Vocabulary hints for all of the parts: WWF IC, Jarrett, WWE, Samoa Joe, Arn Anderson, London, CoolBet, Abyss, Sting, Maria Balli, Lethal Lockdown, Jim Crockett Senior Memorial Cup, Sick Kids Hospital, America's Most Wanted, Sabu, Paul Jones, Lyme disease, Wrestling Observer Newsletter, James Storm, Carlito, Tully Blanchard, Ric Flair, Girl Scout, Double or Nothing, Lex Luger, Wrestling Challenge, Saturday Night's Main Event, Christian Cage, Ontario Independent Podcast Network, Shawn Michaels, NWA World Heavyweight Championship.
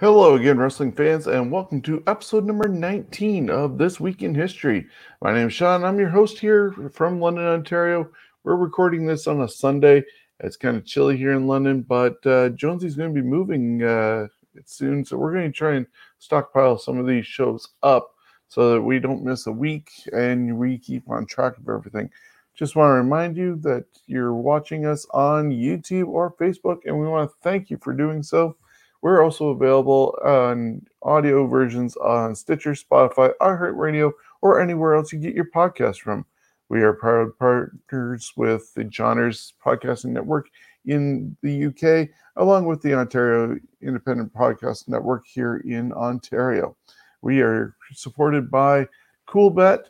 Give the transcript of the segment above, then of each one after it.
Hello again, wrestling fans, and welcome to episode number 19 of This Week in History. My name is Sean. I'm your host here from London, Ontario. We're recording this on a Sunday. It's kind of chilly here in London, but Jonesy's going to be moving soon, so we're going to try and stockpile some of these shows up so that we don't miss a week and we keep on track of everything. Just want to remind you that you're watching us on YouTube or Facebook, and we want to thank you for doing so. We're also available on audio versions on Stitcher, Spotify, iHeartRadio, or anywhere else you get your podcast from. We are proud partners with the Johnners Podcasting Network in the UK, along with the Ontario Independent Podcast Network here in Ontario. We are supported by CoolBet,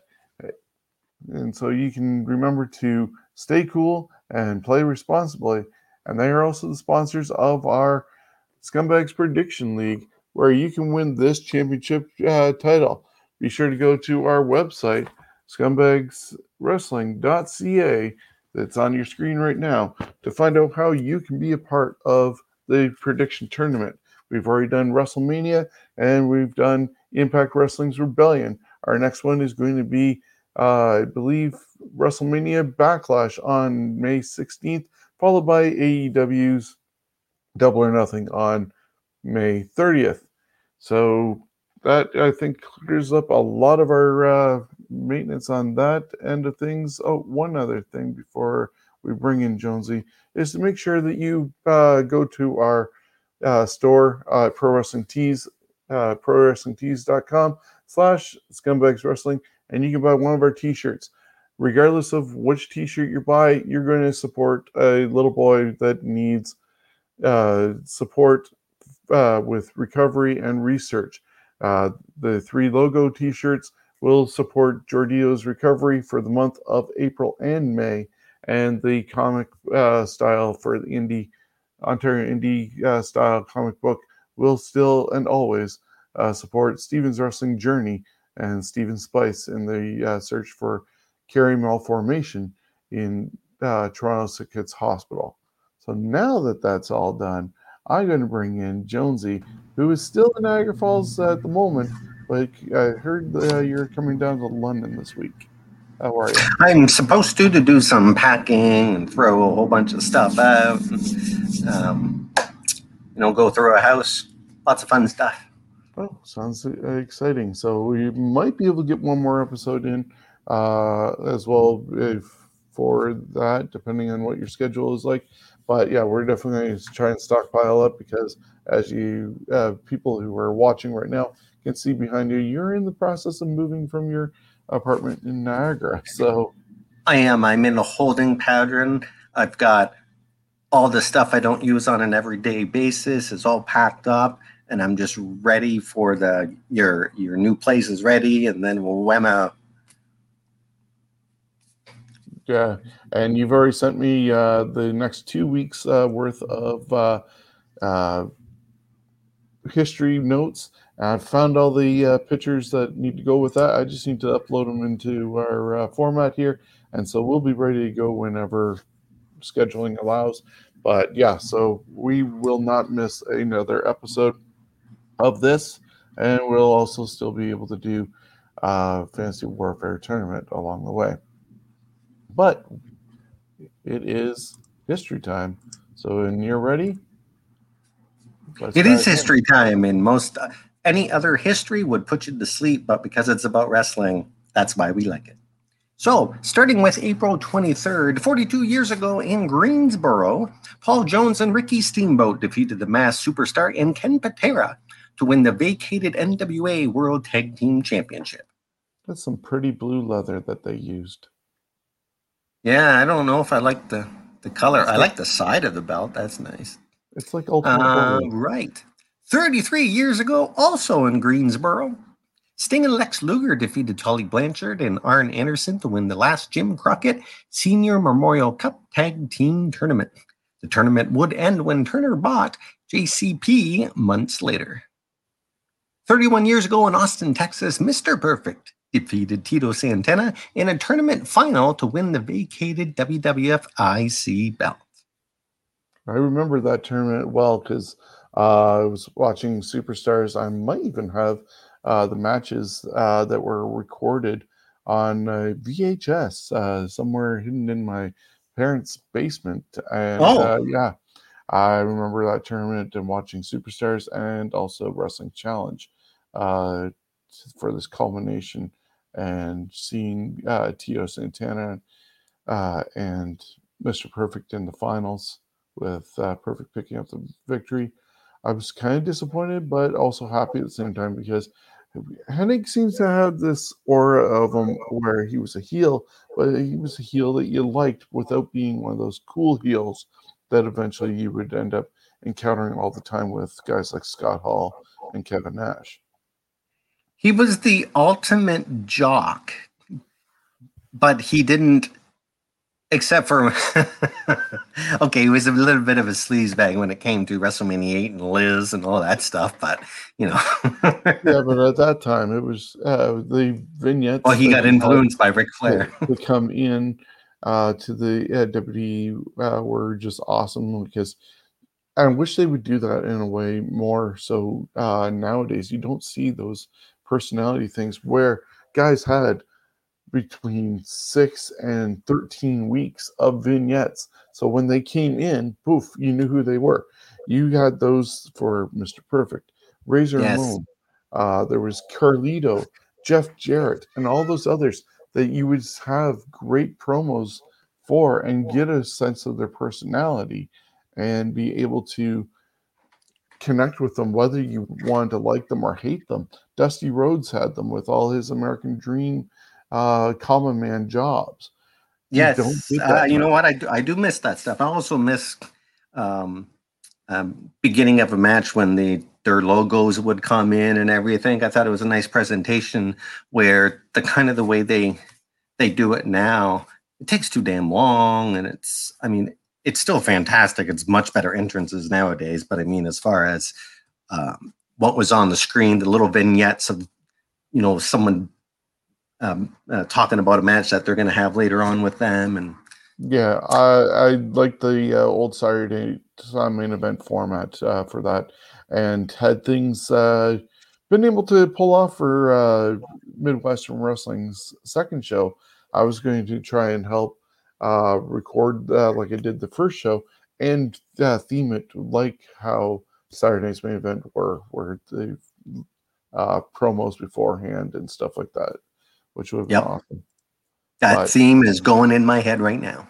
and so you can remember to stay cool and play responsibly. And they are also the sponsors of our Scumbags Prediction League, where you can win this championship title. Be sure to go to our website, scumbagswrestling.ca, that's on your screen right now, to find out how you can be a part of the prediction tournament. We've already done WrestleMania, and we've done Impact Wrestling's Rebellion. Our next one is going to be, I believe, WrestleMania Backlash on May 16th, followed by AEW's Double or Nothing on May 30th. So that, I think, clears up a lot of our maintenance on that end of things. Oh, one other thing before we bring in Jonesy is to make sure that you go to our store, Pro Wrestling Tees, prowrestlingtees.com/scumbagswrestling, and you can buy one of our t-shirts. Regardless of which t-shirt you buy, you're going to support a little boy that needs support with recovery and research. The three logo t-shirts will support Jordio's recovery for the month of April and May, and the comic style for the Ontario indie style comic book will still and always support Steven's wrestling journey and Steven Spice in the search for Carrie malformation in Toronto Sick Kids Hospital. So now that that's all done, I'm going to bring in Jonesy, who is still in Niagara Falls at the moment, but I heard you're coming down to London this week. How are you? I'm supposed to do some packing and throw a whole bunch of stuff out, go through a house, lots of fun stuff. Well, sounds exciting. So we might be able to get one more episode in as well for that, depending on what your schedule is like. But yeah, we're definitely going to try and stockpile up because as you people who are watching right now can see behind you, you're in the process of moving from your apartment in Niagara. So I am. I'm in a holding pattern. I've got all the stuff I don't use on an everyday basis. It's all packed up, and I'm just ready for your new place is ready, and then we'll wham out. Yeah, and you've already sent me the next 2 weeks worth of history notes. I've found all the pictures that need to go with that. I just need to upload them into our format here, and so we'll be ready to go whenever scheduling allows. But yeah, so we will not miss another episode of this, and we'll also still be able to do Fantasy Warfare Tournament along the way. But it is history time. So when you're ready. It is history time. And most any other history would put you to sleep. But because it's about wrestling, that's why we like it. So starting with April 23rd, 42 years ago in Greensboro, Paul Jones and Ricky Steamboat defeated the Masked Superstar and Ken Patera to win the vacated NWA World Tag Team Championship. That's some pretty blue leather that they used. Yeah, I don't know if I like the color. I like the side of the belt. That's nice. It's like old. Right. 33 years ago, also in Greensboro, Sting and Lex Luger defeated Tully Blanchard and Arn Anderson to win the last Jim Crockett Senior Memorial Cup Tag Team Tournament. The tournament would end when Turner bought JCP months later. 31 years ago in Austin, Texas, Mr. Perfect defeated Tito Santana in a tournament final to win the vacated WWF IC belt. I remember that tournament well because I was watching Superstars. I might even have the matches that were recorded on VHS somewhere hidden in my parents' basement. And yeah, I remember that tournament and watching Superstars and also Wrestling Challenge for this culmination and seeing Tito Santana and Mr. Perfect in the finals with Perfect picking up the victory. I was kind of disappointed, but also happy at the same time because Hennig seems to have this aura of him where he was a heel, but he was a heel that you liked without being one of those cool heels that eventually you would end up encountering all the time with guys like Scott Hall and Kevin Nash. He was the ultimate jock, but he didn't, except for, okay, he was a little bit of a sleazebag when it came to WrestleMania 8 and Liz and all that stuff, but, you know. Yeah, but at that time, it was the vignettes. Oh, he got influenced by Ric Flair. To come in to the WWE were just awesome because I wish they would do that in a way more so nowadays. You don't see those personality things where guys had between 6 and 13 weeks of vignettes. So when they came in, poof, you knew who they were. You had those for Mr. Perfect, Razor Ramon. There was Carlito, Jeff Jarrett, and all those others that you would have great promos for and get a sense of their personality and be able to connect with them, whether you wanted to like them or hate them. Dusty Rhodes had them with all his American Dream common man jobs. You know what? I do miss that stuff. I also miss beginning of a match when their logos would come in and everything. I thought it was a nice presentation where the way they do it now, it takes too damn long. And it's still fantastic. It's much better entrances nowadays. But I mean, as far as what was on the screen, the little vignettes of, someone talking about a match that they're going to have later on with them. And yeah, I like the old Saturday Main Event format for that. And had things been able to pull off for Midwestern Wrestling's second show, I was going to try and help record like I did the first show and theme it like how Saturday's Main Event were the promos beforehand and stuff like that, which would have been awesome. That theme is going in my head right now.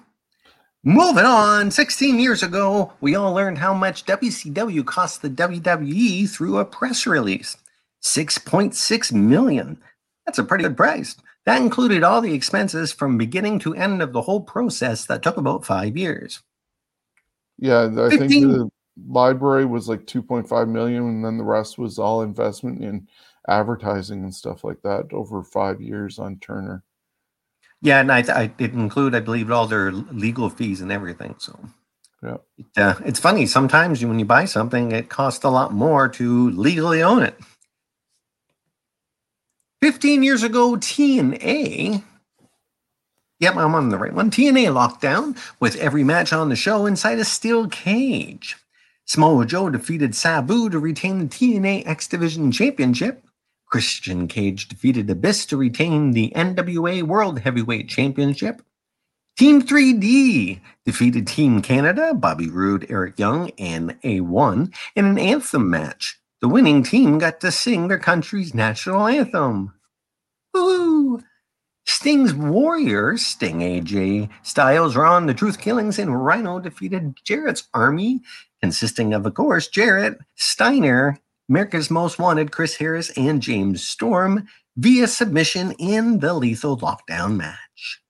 Moving on, 16 years ago, we all learned how much WCW cost the WWE through a press release. $6.6 million. That's a pretty good price. That included all the expenses from beginning to end of the whole process that took about 5 years. Yeah, I think the library was like $2.5 million, and then the rest was all investment in advertising and stuff like that over 5 years on Turner. Yeah, and it included, I believe, all their legal fees and everything. So, yeah, it's funny sometimes when you buy something, it costs a lot more to legally own it. 15 years ago, TNA. Yep, I'm on the right one. TNA locked down with every match on the show inside a steel cage. Samoa Joe defeated Sabu to retain the TNA X Division Championship. Christian Cage defeated Abyss to retain the NWA World Heavyweight Championship. Team 3D defeated Team Canada, Bobby Roode, Eric Young, and A1 in an anthem match. The winning team got to sing their country's national anthem. Woo! Sting's Warriors, Sting, AJ Styles, Ron, The Truth Killings, and Rhino defeated Jarrett's Army, consisting of course, Jarrett, Steiner, America's Most Wanted, Chris Harris, and James Storm via submission in the Lethal Lockdown match.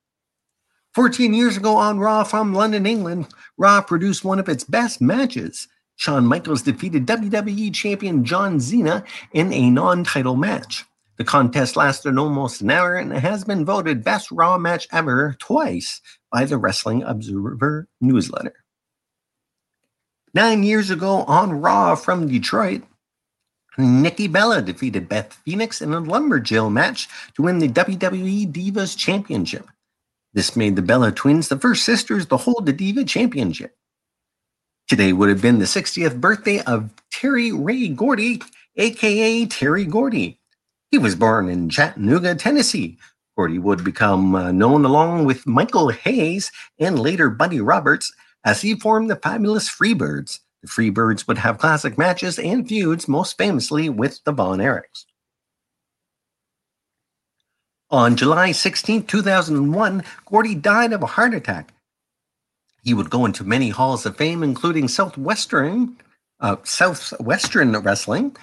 14 years ago on Raw from London, England, Raw produced one of its best matches. Shawn Michaels defeated WWE champion John Cena in a non-title match. The contest lasted almost an hour and has been voted best Raw match ever twice by the Wrestling Observer newsletter. 9 years ago on Raw from Detroit, Nikki Bella defeated Beth Phoenix in a Lumberjill match to win the WWE Divas Championship. This made the Bella twins the first sisters to hold the Diva Championship. Today would have been the 60th birthday of Terry Ray Gordy, a.k.a. Terry Gordy. He was born in Chattanooga, Tennessee. Gordy would become known along with Michael Hayes and later Buddy Roberts as he formed the Fabulous Freebirds. The Freebirds would have classic matches and feuds, most famously with the Von Erichs. On July 16, 2001, Gordy died of a heart attack. He would go into many halls of fame, including Southwestern Wrestling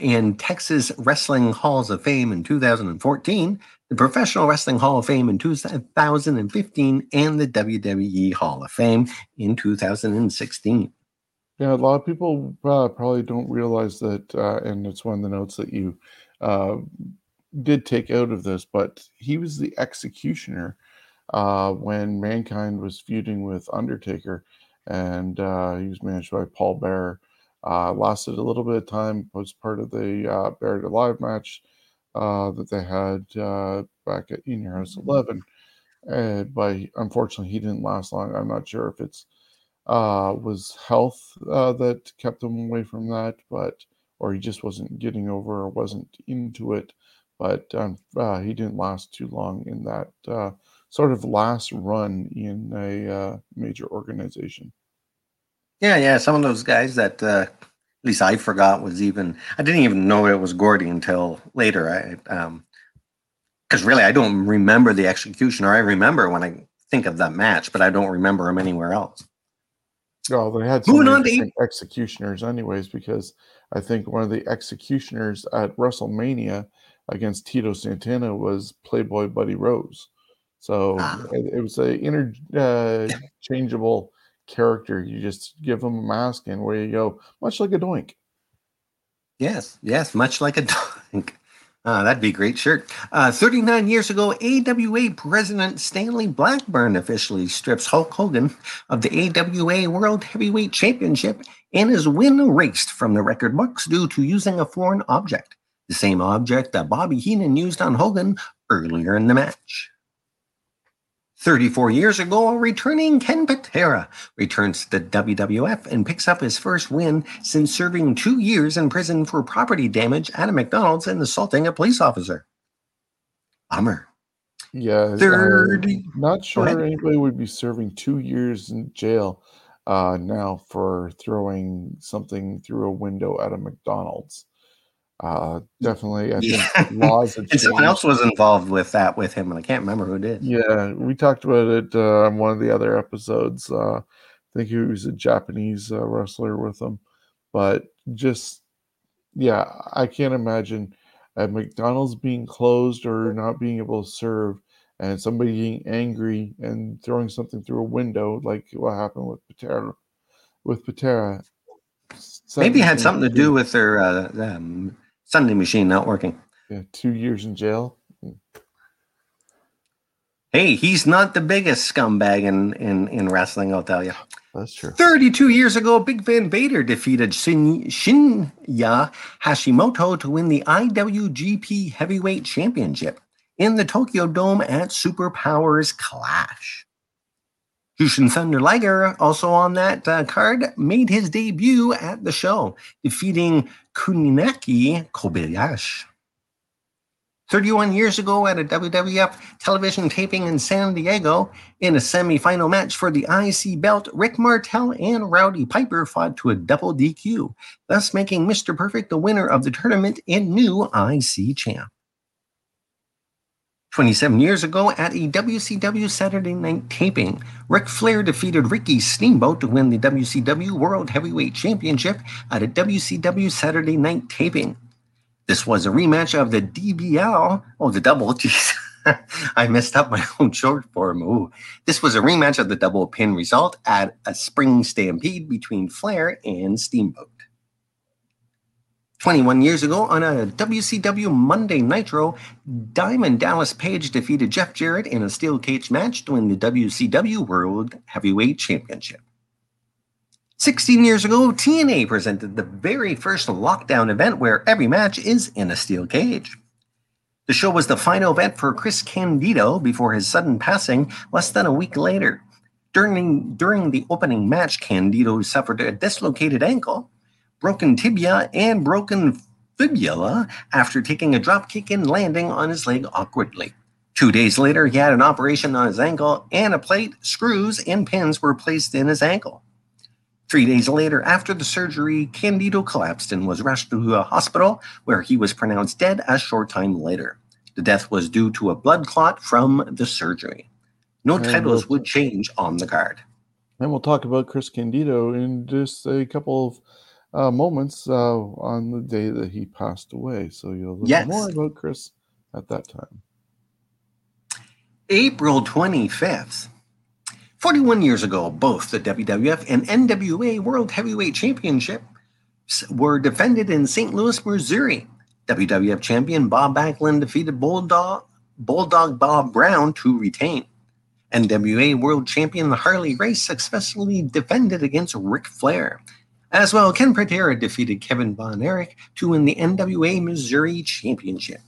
and Texas Wrestling Halls of Fame in 2014, the Professional Wrestling Hall of Fame in 2015, and the WWE Hall of Fame in 2016. Yeah, a lot of people probably don't realize that, and it's one of the notes that you did take out of this, but he was the Executioner when Mankind was feuding with Undertaker, and he was managed by Paul Bearer. Lasted a little bit of time, was part of the Buried Alive match that they had back at In Your House 11, but unfortunately he didn't last long. I'm not sure if it's was health that kept him away from that, or he just wasn't getting over or wasn't into it, but he didn't last too long in that sort of last run in a major organization. Yeah. Some of those guys that at least I forgot was even, I didn't even know it was Gordy until later. Because really I don't remember the Executioner. I remember when I think of that match, but I don't remember him anywhere else. Oh, they had so many Executioners anyways, because I think one of the Executioners at WrestleMania against Tito Santana was Playboy Buddy Rose. So it was an interchangeable character. You just give them a mask and where you go, much like a doink. Yes, much like a doink. That'd be a great shirt. 39 years ago, AWA President Stanley Blackburn officially strips Hulk Hogan of the AWA World Heavyweight Championship and his win erased from the record books due to using a foreign object, the same object that Bobby Heenan used on Hogan earlier in the match. 34 years ago, returning Ken Patera returns to WWF and picks up his first win since serving 2 years in prison for property damage at a McDonald's and assaulting a police officer. Bummer. Yeah. 30. Not sure anybody would be serving 2 years in jail now for throwing something through a window at a McDonald's. Definitely, I think laws have changed. And someone else was involved with that with him, and I can't remember who did. Yeah, we talked about it on one of the other episodes. I think he was a Japanese wrestler with him, but I can't imagine at McDonald's being closed or not being able to serve, and somebody being angry and throwing something through a window like what happened with Patera. Maybe it had something to do with their Sunday machine not working. Yeah, 2 years in jail. Hey, he's not the biggest scumbag in wrestling, I'll tell you. That's true. 32 years ago, Big Van Vader defeated Shinya Hashimoto to win the IWGP Heavyweight Championship in the Tokyo Dome at Superpowers Clash. Jushin Thunder Liger, also on that card, made his debut at the show, defeating Kunenaki Kobayashi. 31 years ago at a WWF television taping in San Diego, in a semifinal match for the IC belt, Rick Martel and Rowdy Piper fought to a double DQ, thus making Mr. Perfect the winner of the tournament and new IC champ. 27 years ago, at a WCW Saturday night taping, Ric Flair defeated Ricky Steamboat to win the WCW World Heavyweight Championship at a WCW Saturday night taping. This was a rematch of the DBL. Oh, the double. Jeez. I messed up my own short form. Ooh. This was a rematch of the double pin result at a spring stampede between Flair and Steamboat. 21 years ago, on a WCW Monday Nitro, Diamond Dallas Page defeated Jeff Jarrett in a steel cage match to win the WCW World Heavyweight Championship. 16 years ago, TNA presented the very first lockdown event where every match is in a steel cage. The show was the final event for Chris Candido before his sudden passing less than a week later. During the opening match, Candido suffered a dislocated ankle, broken tibia, and broken fibula after taking a dropkick and landing on his leg awkwardly. 2 days later, he had an operation on his ankle, and a plate, screws, and pins were placed in his ankle. 3 days later, after the surgery, Candido collapsed and was rushed to a hospital where he was pronounced dead a short time later. The death was due to a blood clot from the surgery. No titles would change on the card. And we'll talk about Chris Candido in just a couple of moments on the day that he passed away. So you'll learn more about Chris at that time. April 25th. 41 years ago, both the WWF and NWA World Heavyweight Championship were defended in St. Louis, Missouri. WWF champion Bob Backlund defeated Bulldog Bob Brown to retain. NWA World Champion Harley Race successfully defended against Ric Flair. As well, Ken Patera defeated Kevin Von Erich to win the NWA Missouri Championship.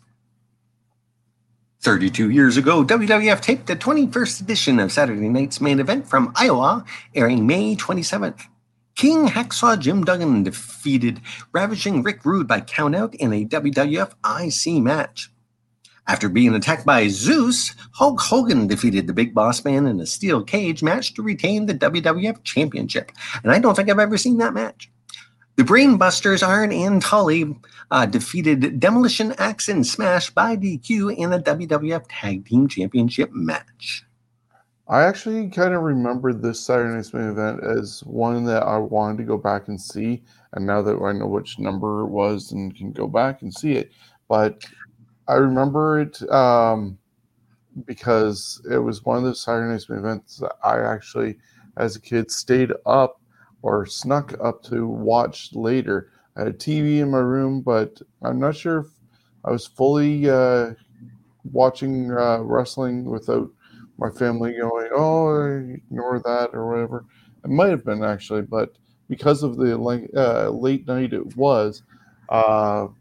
32 years ago, WWF taped the 21st edition of Saturday Night's Main Event from Iowa, airing May 27th. King Hacksaw Jim Duggan defeated Ravishing Rick Rude by countout in a WWF IC match. After being attacked by Zeus, Hulk Hogan defeated the Big Boss Man in a steel cage match to retain the WWF Championship. And I don't think I've ever seen that match. The Brainbusters, Iron and Tully, defeated Demolition, Axe, and Smash by DQ in a WWF Tag Team Championship match. I actually kind of remember this Saturday Night's Main Event as one that I wanted to go back and see. And now that I know which number it was and can go back and see it. But I remember it because it was one of those Saturday Night's Main Events that I actually, as a kid, stayed up or snuck up to watch later. I had a TV in my room, but I'm not sure if I was fully watching wrestling without my family going, ignore that or whatever. It might have been, actually, but because of the late night it was, had to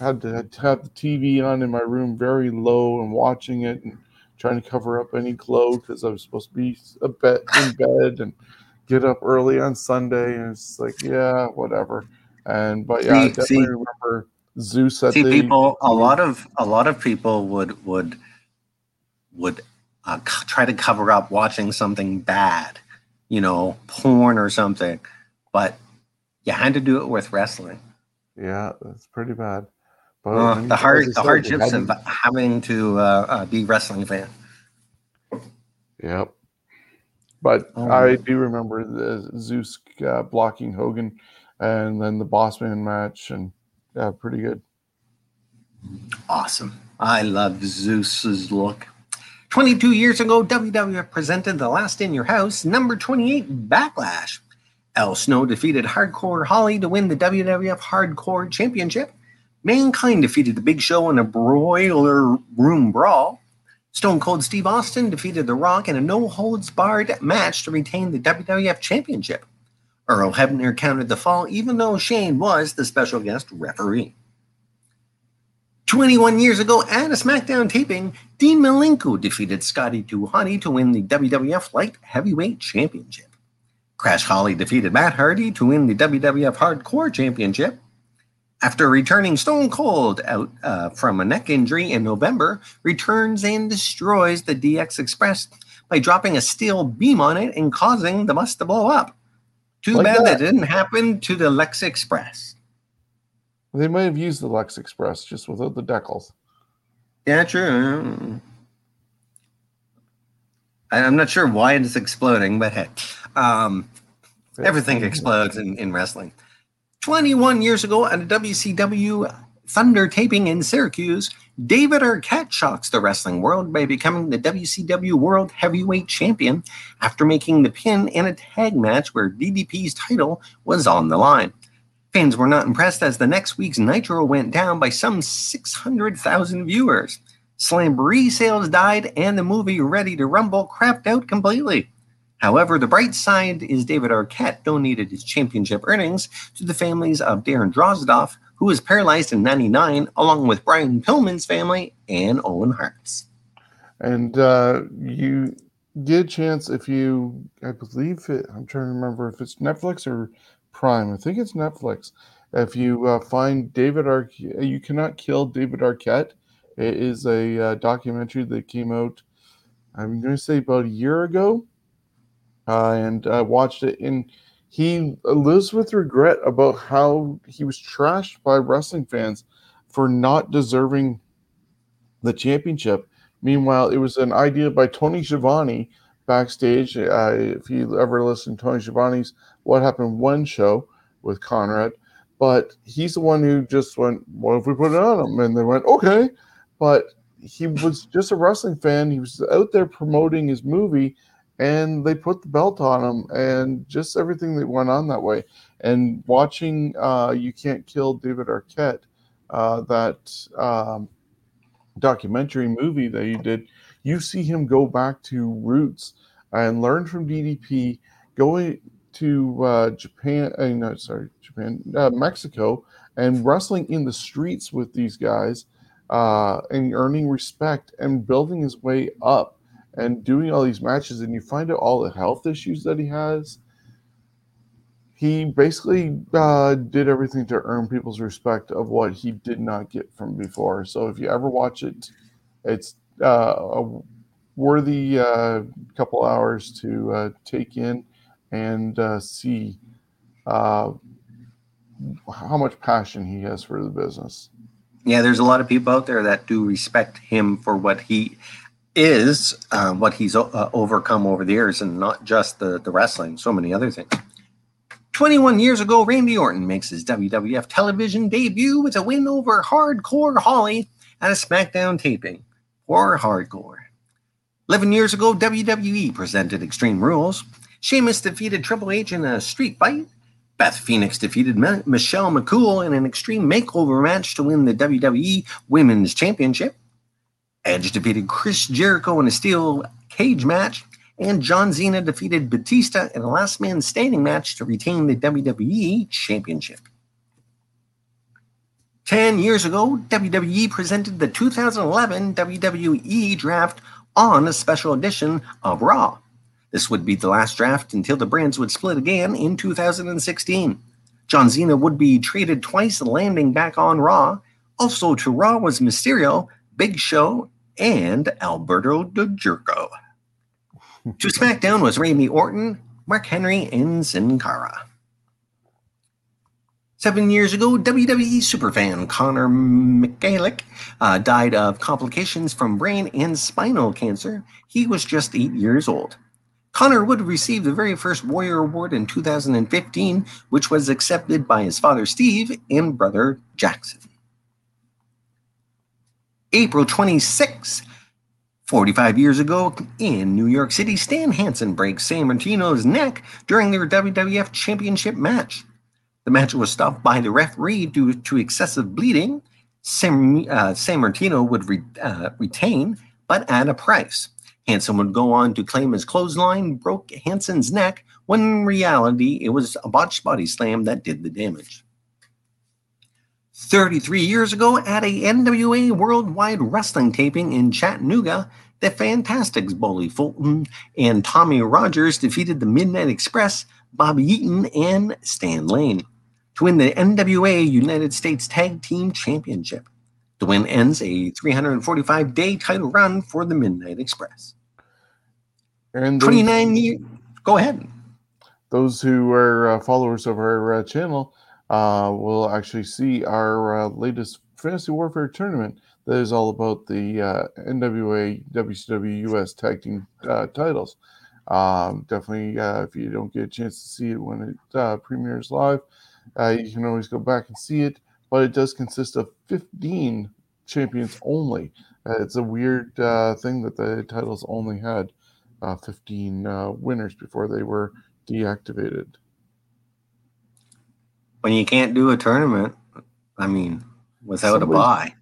have the TV on in my room very low and watching it and trying to cover up any glow because I was supposed to be in bed and get up early on Sunday. And it's like, yeah, whatever. But I definitely remember Zeus at people. A lot of people would try to cover up watching something bad, porn or something. But you had to do it with wrestling. Yeah, that's pretty bad. But the hardships of having to be a wrestling fan. Yep. But I do remember the Zeus blocking Hogan and then the Bossman match. And yeah, pretty good. Awesome. I love Zeus's look. 22 years ago, WWF presented The Last in Your House, number 28, Backlash. El Snow defeated Hardcore Holly to win the WWF Hardcore Championship. Mankind defeated The Big Show in a Broiler Room Brawl. Stone Cold Steve Austin defeated The Rock in a no-holds-barred match to retain the WWF Championship. Earl Hebner counted the fall, even though Shane was the special guest referee. 21 years ago, at a SmackDown taping, Dean Malenko defeated Scotty Tuhati to win the WWF Light Heavyweight Championship. Crash Holly defeated Matt Hardy to win the WWF Hardcore Championship. After returning Stone Cold out from a neck injury in November, returns and destroys the DX Express by dropping a steel beam on it and causing the bus to blow up. Too bad that didn't happen to the Lex Express. They might have used the Lex Express, just without the decals. Yeah, true. I'm not sure why it's exploding, but hey. Everything explodes in wrestling. 21 years ago at a WCW Thunder taping in Syracuse, David Arquette shocks the wrestling world by becoming the WCW World Heavyweight Champion after making the pin in a tag match where DDP's title was on the line. Fans were not impressed as the next week's Nitro went down by some 600,000 viewers. Slamboree sales died and the movie Ready to Rumble crapped out completely. However, the bright side is David Arquette donated his championship earnings to the families of Darren Drozdoff, who was paralyzed in 99, along with Brian Pillman's family and Owen Hart's. And you Good chance if you, I believe it, I'm trying to remember if it's Netflix or Prime. I think it's Netflix. If you find David Arquette, You Cannot Kill David Arquette. It is a documentary that came out, I'm going to say about a year ago, and I watched it, and he lives with regret about how he was trashed by wrestling fans for not deserving the championship. Meanwhile, it was an idea by Tony Schiavone backstage. If you ever listen to Tony Schiavone's What Happened One show with Conrad, but he's the one who just went, what if we put it on him? And they went, okay. But he was just a wrestling fan. He was out there promoting his movie, and they put the belt on him, and just everything that went on that way. And watching You Can't Kill David Arquette, that documentary movie that he did, you see him go back to roots and learn from DDP, going to Mexico, and wrestling in the streets with these guys, and earning respect and building his way up and doing all these matches. And you find out all the health issues that he has. He basically did everything to earn people's respect of what he did not get from before. So if you ever watch it, it's a worthy couple hours to take in and see how much passion he has for the business. Yeah, there's a lot of people out there that do respect him for what he is, what he's overcome over the years, and not just the wrestling, so many other things. 21 years ago, Randy Orton makes his WWF television debut with a win over Hardcore Holly at a SmackDown taping. Or Hardcore. 11 years ago, WWE presented Extreme Rules. Sheamus defeated Triple H in a street fight. Beth Phoenix defeated Michelle McCool in an Extreme Makeover match to win the WWE Women's Championship. Edge defeated Chris Jericho in a steel cage match, and John Cena defeated Batista in a last man standing match to retain the WWE Championship. 10 years ago, WWE presented the 2011 WWE Draft on a special edition of Raw. This would be the last draft until the brands would split again in 2016. John Cena would be traded twice, landing back on Raw. Also to Raw was Mysterio, Big Show, and Alberto Del Jerko. To SmackDown was Randy Orton, Mark Henry, and Sin Cara. 7 years ago, WWE superfan Connor Michalik died of complications from brain and spinal cancer. He was just 8 years old. Connor would receive the very first Warrior Award in 2015, which was accepted by his father Steve and brother Jackson. April 26, 45 years ago, in New York City, Stan Hansen breaks San Martino's neck during their WWF Championship match. The match was stopped by the referee due to excessive bleeding. San Martino would retain, but at a price. Hansen would go on to claim his clothesline broke Hansen's neck, when in reality it was a botched body slam that did the damage. 33 years ago, at a NWA Worldwide Wrestling taping in Chattanooga, the Fantastics, Bully Fulton and Tommy Rogers, defeated the Midnight Express, Bobby Eaton, and Stan Lane to win the NWA United States Tag Team Championship. The win ends a 345-day title run for the Midnight Express. And 29 years... Go ahead. Those who are followers of our channel... we'll actually see our latest Fantasy Warfare tournament that is all about the NWA WCW US Tag Team titles. Definitely, if you don't get a chance to see it when it premieres live, you can always go back and see it. But it does consist of 15 champions only. It's a weird thing that the titles only had 15 winners before they were deactivated. When you can't do a tournament, I mean, without a buy,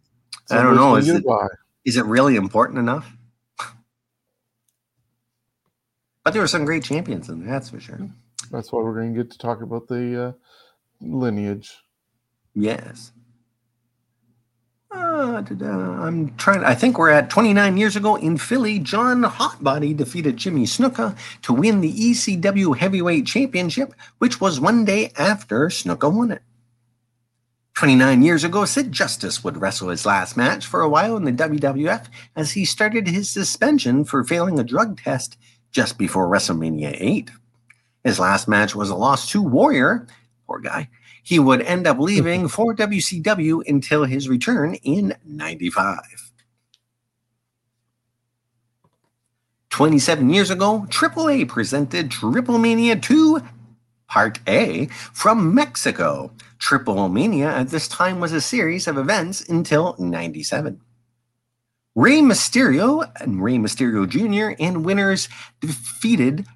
I don't know. Is it really important enough? But there were some great champions in there, that's for sure. That's why we're going to get to talk about the lineage. Yes. I'm trying. I think we're at 29 years ago in Philly. John Hotbody defeated Jimmy Snuka to win the ECW Heavyweight Championship, which was one day after Snuka won it. 29 years ago, Sid Justice would wrestle his last match for a while in the WWF as he started his suspension for failing a drug test just before WrestleMania 8. His last match was a loss to Warrior. Poor guy. He would end up leaving for WCW until his return in 95. 27 years ago, AAA presented Triple Mania 2, Part A, from Mexico. Triple Mania at this time was a series of events until 97. Rey Mysterio and Rey Mysterio Jr. and Winners defeated...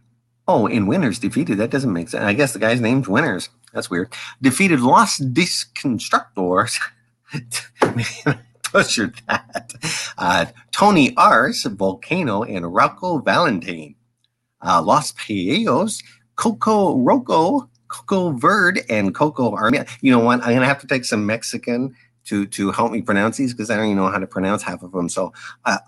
Oh, and Winners defeated. That doesn't make sense. I guess the guy's name's Winners. That's weird. Defeated Los Deconstructors. Butchered that. Tony Ars, Volcano, and Rocco Valentine. Los Payos, Coco Roco, Coco Verde, and Coco Armia. You know what? I'm going to have to take some Mexican to help me pronounce these because I don't even know how to pronounce half of them. So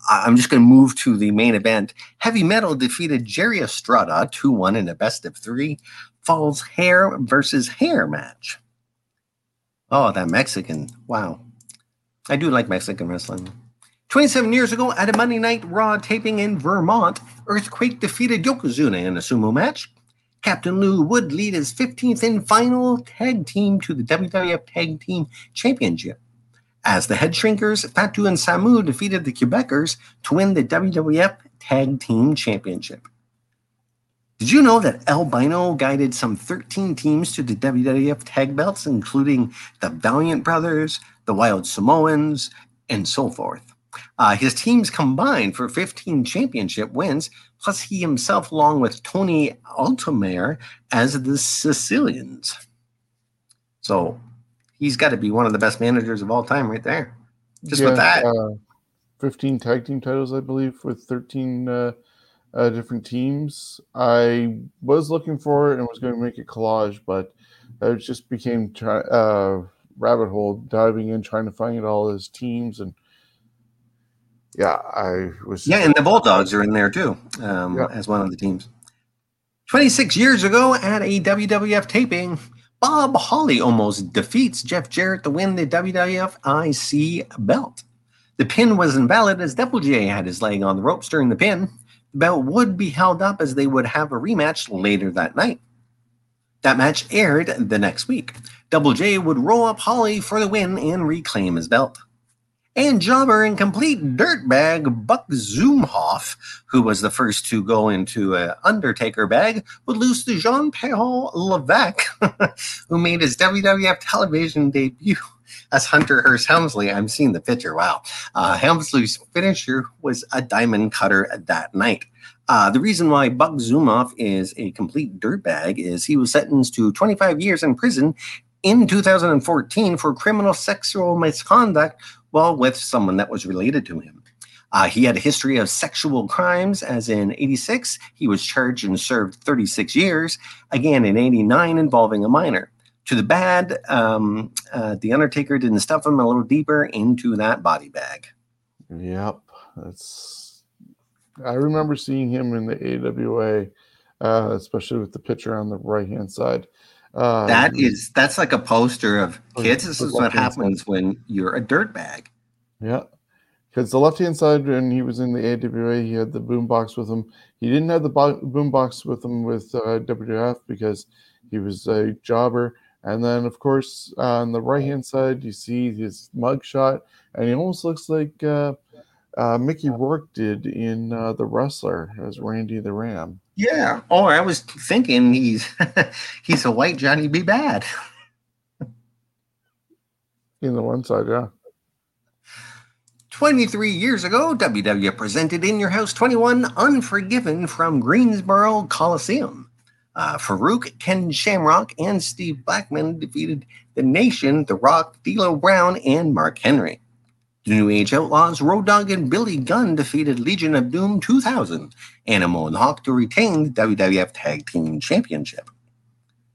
I'm just going to move to the main event. Heavy Metal defeated Jerry Estrada 2-1 in a best-of-3 Falls Hair versus Hair match. Oh, that Mexican. Wow. I do like Mexican wrestling. 27 years ago, at a Monday Night Raw taping in Vermont, Earthquake defeated Yokozuna in a sumo match. Captain Lou would lead his 15th and final tag team to the WWF Tag Team Championship. As the Head Shrinkers, Fatu and Samu defeated the Quebecers to win the WWF Tag Team Championship. Did you know that Albino guided some 13 teams to the WWF tag belts, including the Valiant Brothers, the Wild Samoans, and so forth? His teams combined for 15 championship wins, plus he himself along with Tony Altomare as the Sicilians. So... he's got to be one of the best managers of all time right there. Just with that. 15 tag team titles, I believe, with 13 different teams. I was looking for it and was going to make a collage, but it just became rabbit hole, diving in, trying to find all his teams. And I was... yeah, and the Bulldogs are in there too as one of the teams. 26 years ago at a WWF taping... Bob Holly almost defeats Jeff Jarrett to win the WWF IC belt. The pin was invalid as Double J had his leg on the ropes during the pin. The belt would be held up as they would have a rematch later that night. That match aired the next week. Double J would roll up Holly for the win and reclaim his belt. And jobber and complete dirtbag Buck Zumhoff, who was the first to go into an Undertaker bag, would lose to Jean-Paul Levesque, who made his WWF television debut as Hunter Hearst Helmsley. I'm seeing the picture. Wow. Helmsley's finisher was a diamond cutter that night. The reason why Buck Zumhoff is a complete dirtbag is he was sentenced to 25 years in prison in 2014 for criminal sexual misconduct with someone that was related to him. He had a history of sexual crimes, as in 86, he was charged and served 36 years, again in 89 involving a minor. To the bad, The Undertaker didn't stuff him a little deeper into that body bag. Yep. I remember seeing him in the AWA, especially with the picture on the right-hand side. That's like a poster of kids. This is what happens when you're a dirtbag. Yeah, because the left-hand side, when he was in the AWA, he had the boombox with him. He didn't have the boombox with him with WWF because he was a jobber. And then, of course, on the right-hand side, you see his mugshot, and he almost looks like Mickey Rourke did in The Wrestler as Randy the Ram. Yeah, or I was thinking he's a white Johnny B. Bad. In the one side, yeah. 23 years ago, WWF presented In Your House 21 Unforgiven from Greensboro Coliseum. Farouk, Ken Shamrock, and Steve Blackman defeated The Nation, The Rock, D'Lo Brown, and Mark Henry. The New Age Outlaws, Road Dogg and Billy Gunn defeated Legion of Doom 2000, Animal and Hawk to retain the WWF Tag Team Championship.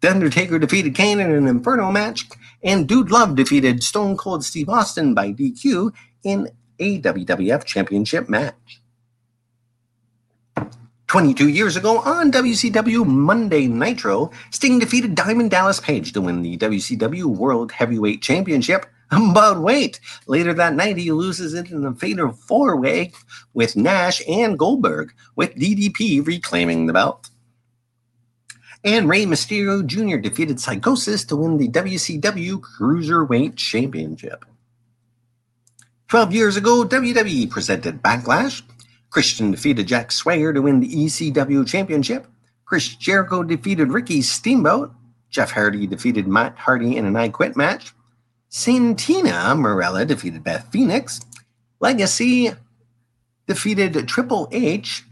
The Undertaker defeated Kane in an Inferno match, and Dude Love defeated Stone Cold Steve Austin by DQ in a WWF Championship match. 22 years ago on WCW Monday Nitro, Sting defeated Diamond Dallas Page to win the WCW World Heavyweight Championship. But wait, later that night he loses it in a fatal four-way with Nash and Goldberg, with DDP reclaiming the belt. And Rey Mysterio Jr. defeated Psychosis to win the WCW Cruiserweight Championship. 12 years ago, WWE presented Backlash. Christian defeated Jack Swagger to win the ECW Championship. Chris Jericho defeated Ricky Steamboat. Jeff Hardy defeated Matt Hardy in an I Quit match. Santina Morella defeated Beth Phoenix. Legacy defeated Triple H,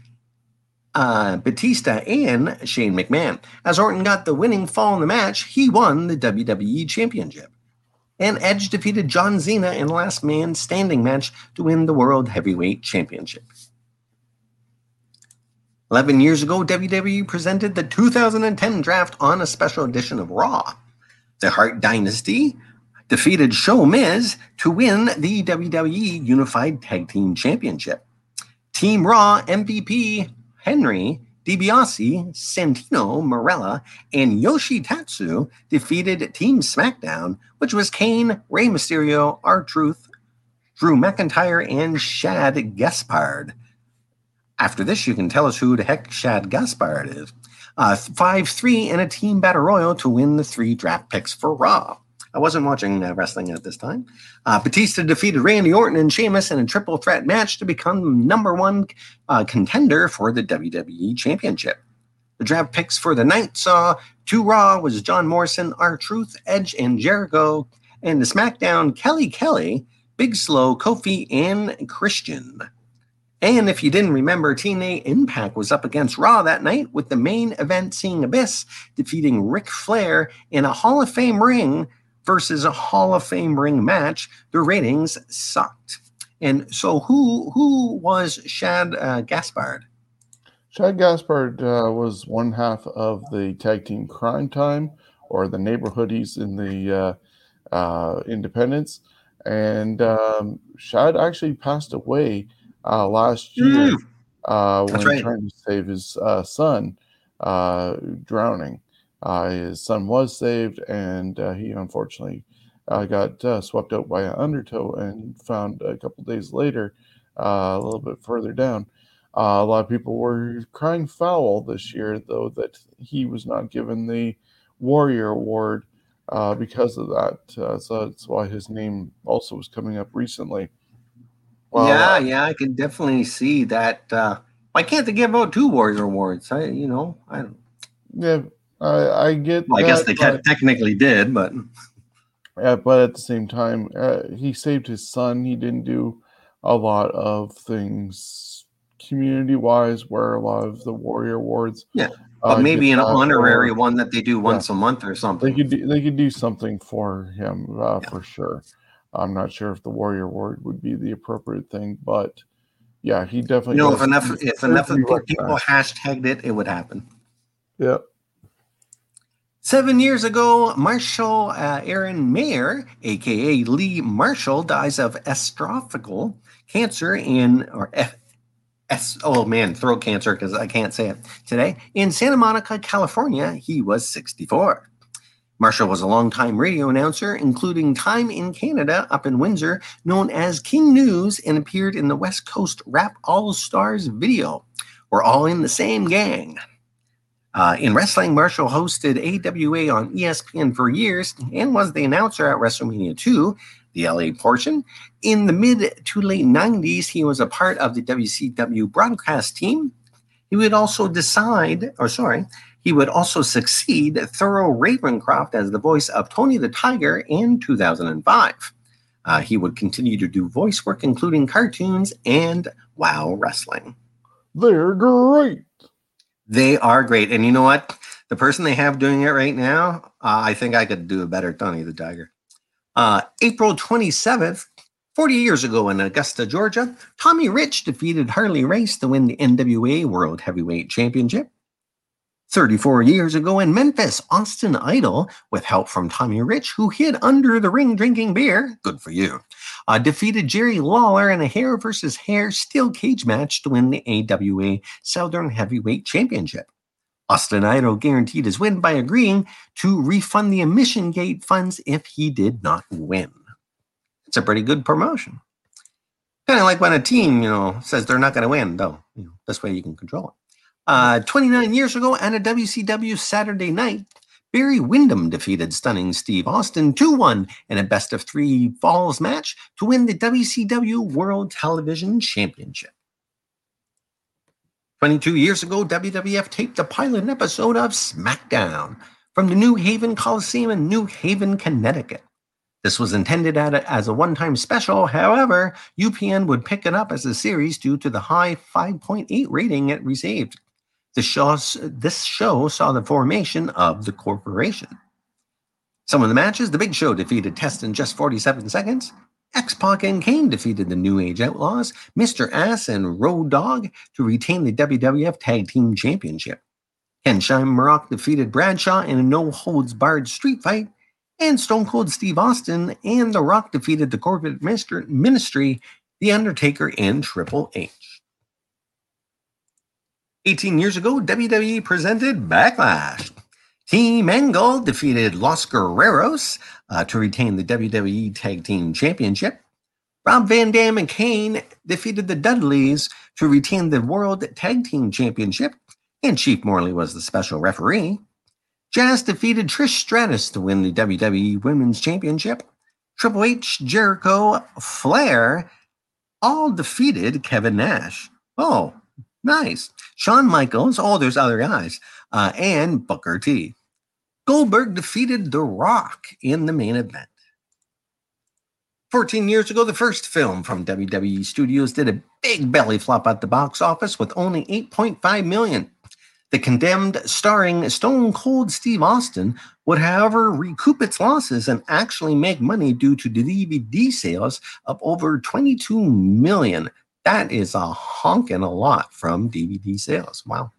Batista, and Shane McMahon. As Orton got the winning fall in the match, he won the WWE Championship. And Edge defeated John Cena in the Last Man Standing match to win the World Heavyweight Championship. 11 years ago, WWE presented the 2010 draft on a special edition of Raw. The Hart Dynasty defeated Show Miz to win the WWE Unified Tag Team Championship. Team Raw MVP Henry, DiBiase, Santino, Morella, and Yoshitatsu defeated Team SmackDown, which was Kane, Rey Mysterio, R-Truth, Drew McIntyre, and Shad Gaspard. After this, you can tell us who the heck Shad Gaspard is. 5-3 in a team battle royal to win the 3 draft picks for Raw. I wasn't watching wrestling at this time. Batista defeated Randy Orton and Sheamus in a triple threat match to become number 1 contender for the WWE Championship. The draft picks for the night saw 2 Raw was John Morrison, R-Truth, Edge, and Jericho, and the SmackDown Kelly Kelly, Big Slow, Kofi, and Christian. And if you didn't remember, TNA Impact was up against Raw that night, with the main event seeing Abyss defeating Ric Flair in a Hall of Fame ring versus a Hall of Fame ring match. The ratings sucked. And so who was Shad Gaspard? Shad Gaspard was one half of the tag team Crime Time, or the Neighborhoodies in the Independents. And Shad actually passed away last year when trying to save his son drowning. His son was saved, and he unfortunately got swept out by an undertow and found a couple days later, a little bit further down. A lot of people were crying foul this year, though, that he was not given the Warrior Award because of that. So that's why his name also was coming up recently. Well, yeah, I can definitely see that. Why can't they give out 2 Warrior Awards? I don't. Yeah. I get. Well, I guess they technically did, but at the same time, he saved his son. He didn't do a lot of things community-wise, where a lot of the Warrior Awards. Yeah, but maybe an honorary one that they do once a month or something. They could do something for him for sure. I'm not sure if the Warrior Award would be the appropriate thing, but yeah, he definitely. If enough people hashtagged it, it would happen. Yeah. 7 years ago, Marshall Aaron Mayer, a.k.a. Lee Marshall, dies of esophageal cancer throat cancer, because I can't say it today, in Santa Monica, California. He was 64. Marshall was a longtime radio announcer, including time in Canada up in Windsor, known as King News, and appeared in the West Coast Rap All-Stars video. We're all in the same gang. In wrestling, Marshall hosted AWA on ESPN for years and was the announcer at WrestleMania 2, the LA portion. In the mid to late 90s, he was a part of the WCW broadcast team. He would also succeed Thurl Ravencroft as the voice of Tony the Tiger in 2005. He would continue to do voice work, including cartoons and WOW Wrestling. They're great. They are great. And you know what? The person they have doing it right now, I think I could do a better Tony the Tiger. April 27th, 40 years ago in Augusta, Georgia, Tommy Rich defeated Harley Race to win the NWA World Heavyweight Championship. 34 years ago in Memphis, Austin Idol, with help from Tommy Rich, who hid under the ring drinking beer, good for you, defeated Jerry Lawler in a hair versus hair steel cage match to win the AWA Southern Heavyweight Championship. Austin Idol guaranteed his win by agreeing to refund the admission gate funds if he did not win. It's a pretty good promotion. Kind of like when a team, says they're not going to win, though. This way you can control it. 29 years ago at a WCW Saturday night, Barry Windham defeated Stunning Steve Austin 2-1 in a best-of-three falls match to win the WCW World Television Championship. 22 years ago, WWF taped a pilot episode of SmackDown from the New Haven Coliseum in New Haven, Connecticut. This was intended as a one-time special. However, UPN would pick it up as a series due to the high 5.8 rating it received. This show saw the formation of the corporation. Some of the matches: The Big Show defeated Test in just 47 seconds. X-Pac and Kane defeated the New Age Outlaws, Mr. Ass, and Road Dogg to retain the WWF Tag Team Championship. Ken Shamrock defeated Bradshaw in a no-holds-barred street fight. And Stone Cold Steve Austin and The Rock defeated the corporate ministry, The Undertaker, and Triple H. 18 years ago, WWE presented Backlash. Team Angle defeated Los Guerreros to retain the WWE Tag Team Championship. Rob Van Dam and Kane defeated the Dudleys to retain the World Tag Team Championship, and Chief Morley was the special referee. Jazz defeated Trish Stratus to win the WWE Women's Championship. Triple H, Jericho, Flair all defeated Kevin Nash. Oh, nice. Shawn Michaels, there's other guys, and Booker T. Goldberg defeated The Rock in the main event. 14 years ago, the first film from WWE Studios did a big belly flop at the box office with only $8.5 million. The Condemned, starring Stone Cold Steve Austin, would, however, recoup its losses and actually make money due to DVD sales of over 22 million. That is a honking a lot from DVD sales. Wow.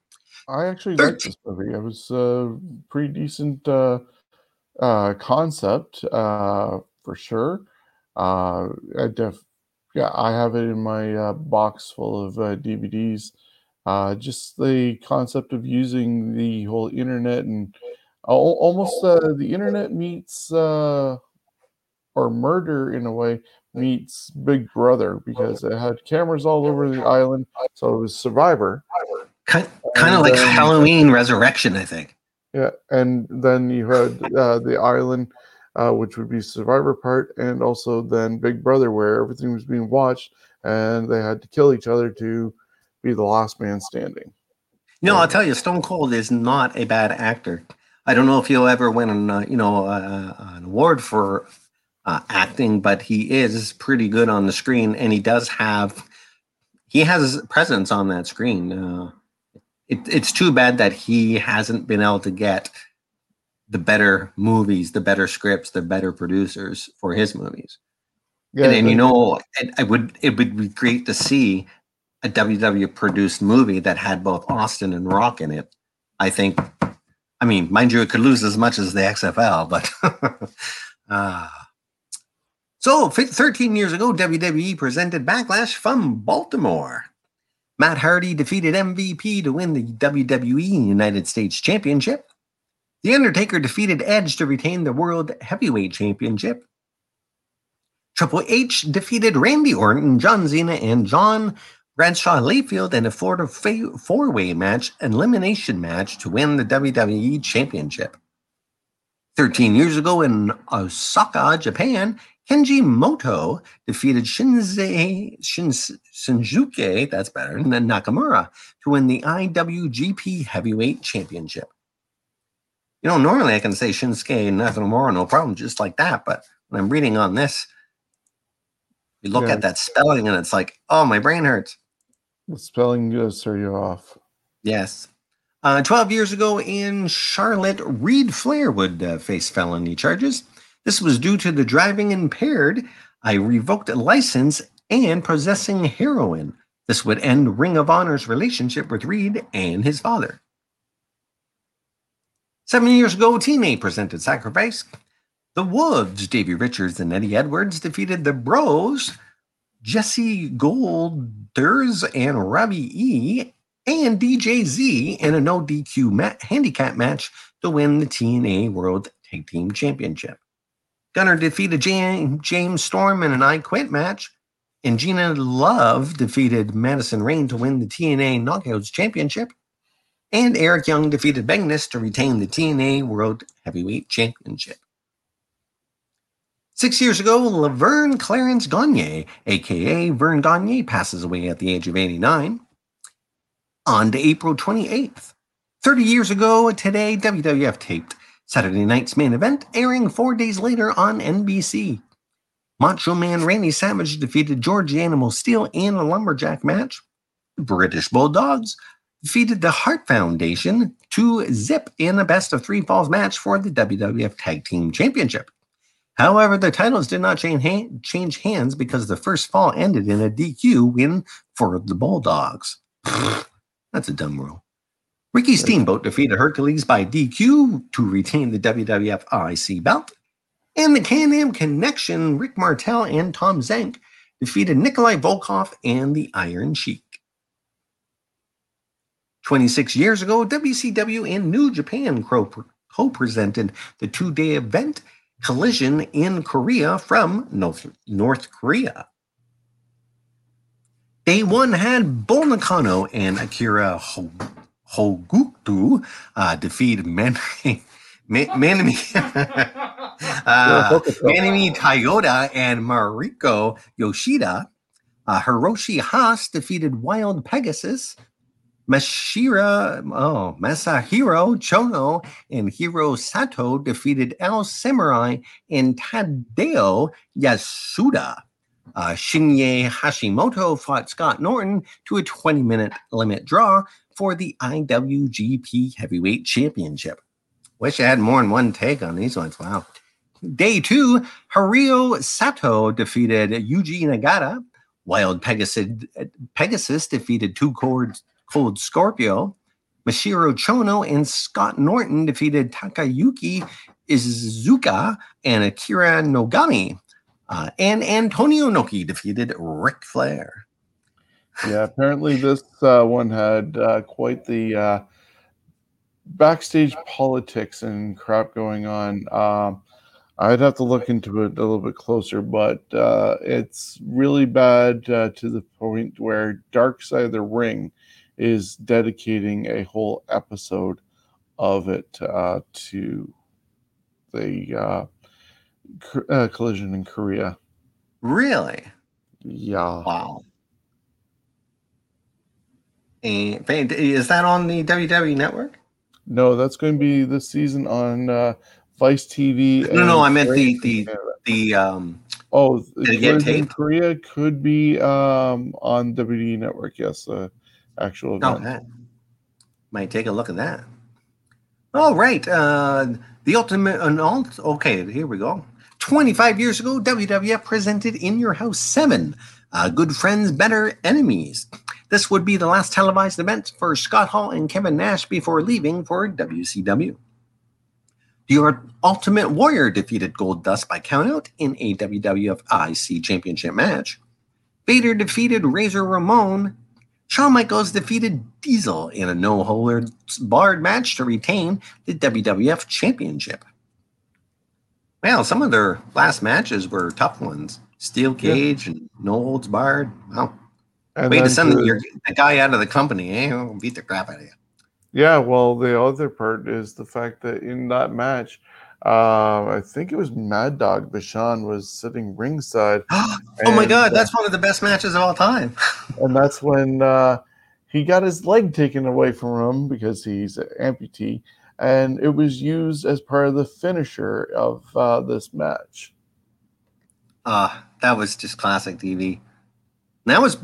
I actually liked this movie. It was a pretty decent concept for sure. I have it in my box full of DVDs. Just the concept of using the whole internet and almost the internet meets or murder in a way meets Big Brother, because it had cameras all over the island, so it was Survivor. Kind of like Halloween Resurrection, I think. Yeah, and then you had the island, which would be Survivor part, and also then Big Brother, where everything was being watched, and they had to kill each other to be the last man standing. No, I'll tell you, Stone Cold is not a bad actor. I don't know if he'll ever win an award for acting, but he is pretty good on the screen, and he has presence on that screen. It's too bad that he hasn't been able to get the better movies, the better scripts, the better producers for his movies. Yeah, and it would be great to see a WW produced movie that had both Austin and Rock in it. Mind you, it could lose as much as the XFL, but So, 13 years ago, WWE presented Backlash from Baltimore. Matt Hardy defeated MVP to win the WWE United States Championship. The Undertaker defeated Edge to retain the World Heavyweight Championship. Triple H defeated Randy Orton, John Cena, and John Bradshaw Layfield in a Florida four-way elimination match to win the WWE Championship. 13 years ago in Osaka, Japan, Kenji Moto defeated Shinsuke, that's better, Nakamura, to win the IWGP Heavyweight Championship. Normally I can say Shinsuke and Nakamura, no problem, just like that, but when I'm reading on this, you look at that spelling and it's like, oh, my brain hurts. The spelling does throw you off. Yes. 12 years ago in Charlotte, Reed Flair would face felony charges. This was due to the driving impaired, a revoked license, and possessing heroin. This would end Ring of Honor's relationship with Reed and his father. 7 years ago, TNA presented Sacrifice. The Wolves, Davey Richards and Eddie Edwards, defeated the Bros, Jesse Golders and Robbie E, and DJZ in a no-DQ handicap match to win the TNA World Tag Team Championship. Gunner defeated James Storm in an I Quit match, and Gina Love defeated Madison Rayne to win the TNA Knockouts Championship, and Eric Young defeated Magnus to retain the TNA World Heavyweight Championship. 6 years ago, Laverne Clarence Gagne, a.k.a. Vern Gagne, passes away at the age of 89. On to April 28th. 30 years ago today, WWF taped Saturday Night's Main Event, airing 4 days later on NBC. Macho Man Randy Savage defeated George Animal Steel in a lumberjack match. The British Bulldogs defeated the Hart Foundation 2-0 in a best-of-three falls match for the WWF Tag Team Championship. However, the titles did not change hands because the first fall ended in a DQ win for the Bulldogs. That's a dumb rule. Ricky Steamboat defeated Hercules by DQ to retain the WWF IC belt. And the Can-Am Connection, Rick Martel and Tom Zank, defeated Nikolai Volkov and the Iron Sheik. 26 years ago, WCW and New Japan co-presented the two-day event Collision in Korea from North Korea. Day one had Bull Nakano and Akira Hogutu defeat Manami Toyota and Mariko Yoshida. Hiroshi Haas defeated Wild Pegasus. Masahiro Chono and Hiro Sato defeated El Samurai and Tadeo Yasuda. Shinye Hashimoto fought Scott Norton to a 20-minute limit draw for the IWGP Heavyweight Championship. Wish I had more than one take on these ones. Wow. Day two, Hiroyo Sato defeated Yuji Nagata. Wild Pegasus defeated Two Cold Scorpio. Masahiro Chono and Scott Norton defeated Takayuki Iizuka and Akira Nogami. And Antonio Inoki defeated Ric Flair. Yeah, apparently this one had quite the backstage politics and crap going on. I'd have to look into it a little bit closer, but it's really bad to the point where Dark Side of the Ring is dedicating a whole episode of it to the collision in Korea. Really? Yeah. Wow. And is that on the WWE Network? No, that's going to be this season on Vice TV. No, I meant the collision in Korea could be on WWE Network. Yes. Actual event. Oh, that might take a look at that. All right. The ultimate announcement. Okay, here we go. 25 years ago, WWF presented In Your House 7, Good Friends, Better Enemies. This would be the last televised event for Scott Hall and Kevin Nash before leaving for WCW. The Ultimate Warrior defeated Goldust by countout in a WWF IC championship match. Vader defeated Razor Ramon. Shawn Michaels defeated Diesel in a no-holds-barred match to retain the WWF Championship. Well, some of their last matches were tough ones. Steel cage and no-holds-barred. Wow. Way to send the guy out of the company, eh? We'll beat the crap out of you. Yeah, well, the other part is the fact that in that match, I think it was Mad Dog Bashan was sitting ringside. Oh my God, that's one of the best matches of all time. And that's when he got his leg taken away from him because he's an amputee, and it was used as part of the finisher of this match. That was just classic TV. Was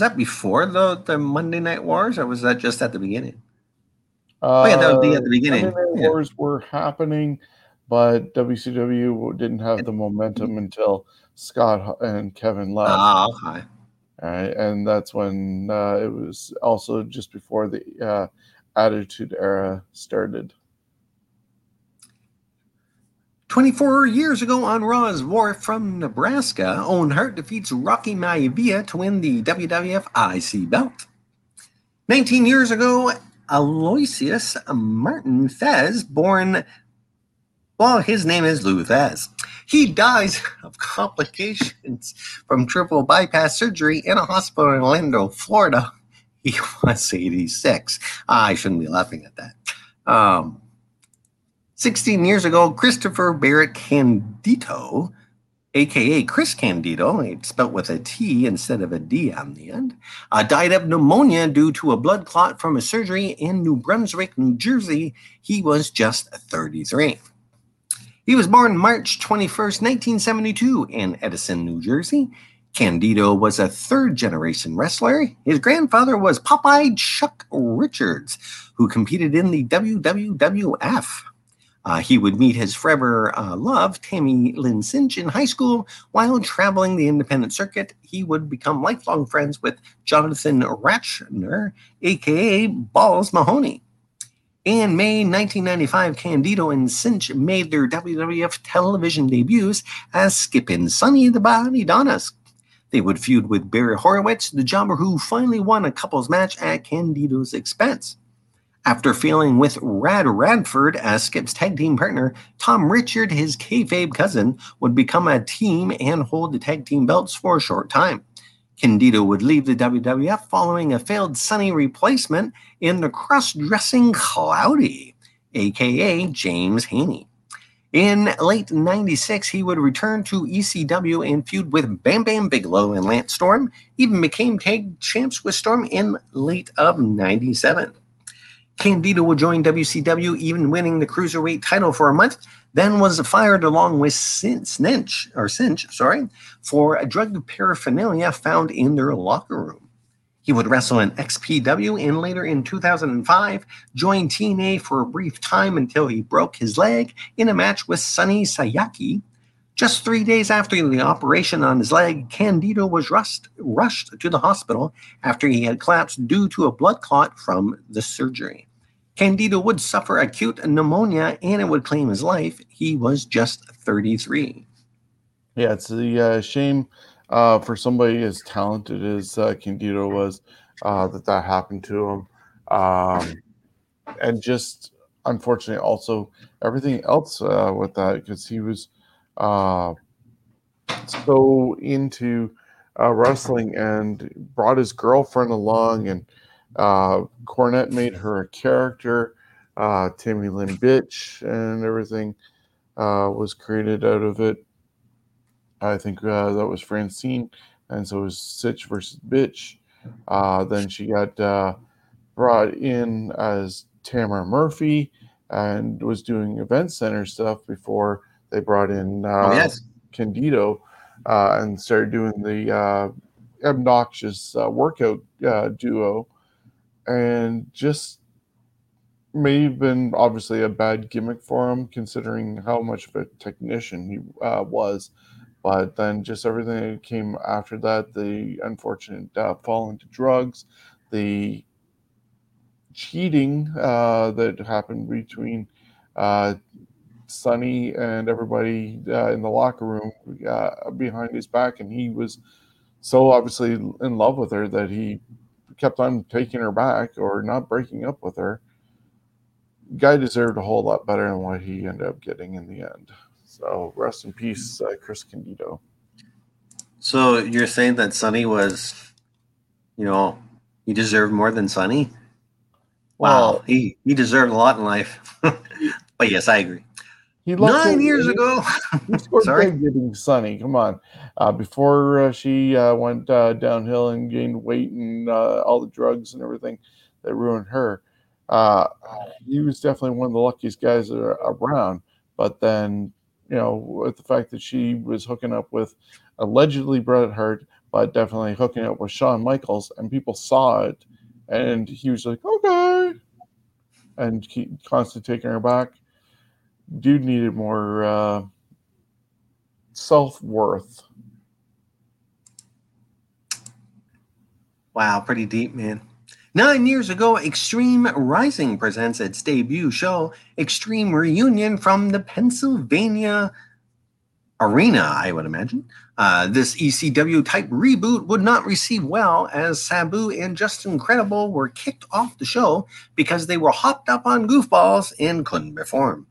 that before the Monday Night Wars, or was that just at the beginning? That would be at the beginning. Wars were happening, but WCW didn't have the momentum until Scott and Kevin left. Oh, okay. And that's when it was also just before the Attitude Era started. 24 years ago on Raw's War from Nebraska, Owen Hart defeats Rocky Maivia to win the WWF IC belt. 19 years ago, Aloysius Martin Fez, born... well, his name is Lou Fez. He dies of complications from triple bypass surgery in a hospital in Orlando, Florida. He was 86. I shouldn't be laughing at that. 16 years ago, Christopher Barrett Candido, a.k.a. Chris Candido, it's spelled with a T instead of a D on the end, died of pneumonia due to a blood clot from a surgery in New Brunswick, New Jersey. He was just 33. He was born March 21st, 1972 in Edison, New Jersey. Candido was a third-generation wrestler. His grandfather was Popeye Chuck Richards, who competed in the WWF. He would meet his forever love, Tammy Lynn Cinch, in high school. While traveling the independent circuit, he would become lifelong friends with Jonathan Ratchner, a.k.a. Balls Mahoney. In May 1995, Candido and Cinch made their WWF television debuts as Skip and Sonny the Badidonas. They would feud with Barry Horowitz, the jobber who finally won a couples match at Candido's expense. After failing with Rad Radford as Skip's tag team partner, Tom Richard, his kayfabe cousin, would become a team and hold the tag team belts for a short time. Candido would leave the WWF following a failed Sonny replacement in the cross-dressing Cloudy, a.k.a. James Haney. In late 96, he would return to ECW and feud with Bam Bam Bigelow and Lance Storm, even became tag champs with Storm in late of 97. Candido would join WCW, even winning the Cruiserweight title for a month, then was fired along with Cinch, for a drug paraphernalia found in their locker room. He would wrestle in XPW and later in 2005 joined TNA for a brief time until he broke his leg in a match with Sonny Sayaki. Just 3 days after the operation on his leg, Candido was rushed to the hospital after he had collapsed due to a blood clot from the surgery. Candido would suffer acute pneumonia, and it would claim his life. He was just 33. Yeah, it's a shame for somebody as talented as Candido was that happened to him. And just, unfortunately, also everything else with that, because he was so into wrestling and brought his girlfriend along, and Cornette made her a character. Tammy Lynn Bitch and everything was created out of it. I think that was Francine, and so it was Sitch versus Bitch. Then she got brought in as Tamara Murphy and was doing event center stuff before they brought in Candido and started doing the obnoxious workout duo. And just may have been obviously a bad gimmick for him, considering how much of a technician he was. But then just everything that came after that, the unfortunate fall into drugs, the cheating that happened between Sonny and everybody in the locker room behind his back. And he was so obviously in love with her that he kept on taking her back or not breaking up with her. Guy deserved a whole lot better than what he ended up getting in the end. So rest in peace, Chris Candido. So you're saying that Sonny was, he deserved more than Sonny? Wow. He deserved a lot in life. But yes, I agree. He 9 years ago. He scored big getting Sonny. Come on. Before she went downhill and gained weight and all the drugs and everything that ruined her, he was definitely one of the luckiest guys around. But then, with the fact that she was hooking up with allegedly Bret Hart, but definitely hooking up with Shawn Michaels, and people saw it, and he was like, okay, and constantly taking her back. Dude needed more self-worth. Wow, pretty deep, man. 9 years ago, Extreme Rising presents its debut show, Extreme Reunion, from the Pennsylvania Arena, I would imagine. This ECW-type reboot would not receive well, as Sabu and Just Incredible were kicked off the show because they were hopped up on goofballs and couldn't perform.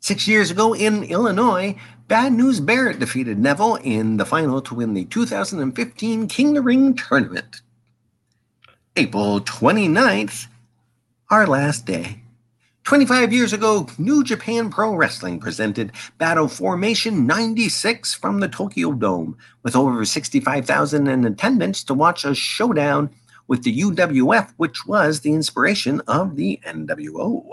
6 years ago in Illinois, Bad News Barrett defeated Neville in the final to win the 2015 King of the Ring tournament. April 29th, our last day. 25 years ago, New Japan Pro Wrestling presented Battle Formation 96 from the Tokyo Dome, with over 65,000 in attendance to watch a showdown with the UWF, which was the inspiration of the NWO.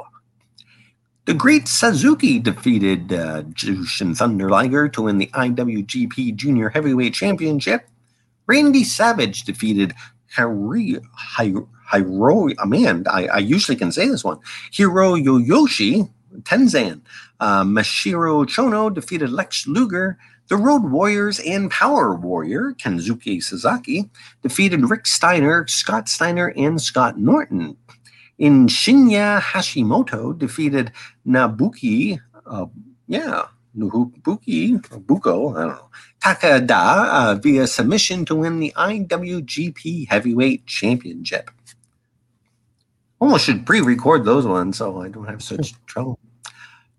The Great Suzuki defeated Jushin Thunder Liger to win the IWGP Junior Heavyweight Championship. Randy Savage defeated Hiroyoshi Tenzan. Mashiro Chono defeated Lex Luger. The Road Warriors and Power Warrior Kensuke Suzuki defeated Rick Steiner, Scott Steiner, and Scott Norton. In Shinya Hashimoto defeated Takada via submission to win the IWGP Heavyweight Championship. Almost should pre-record those ones so I don't have such trouble.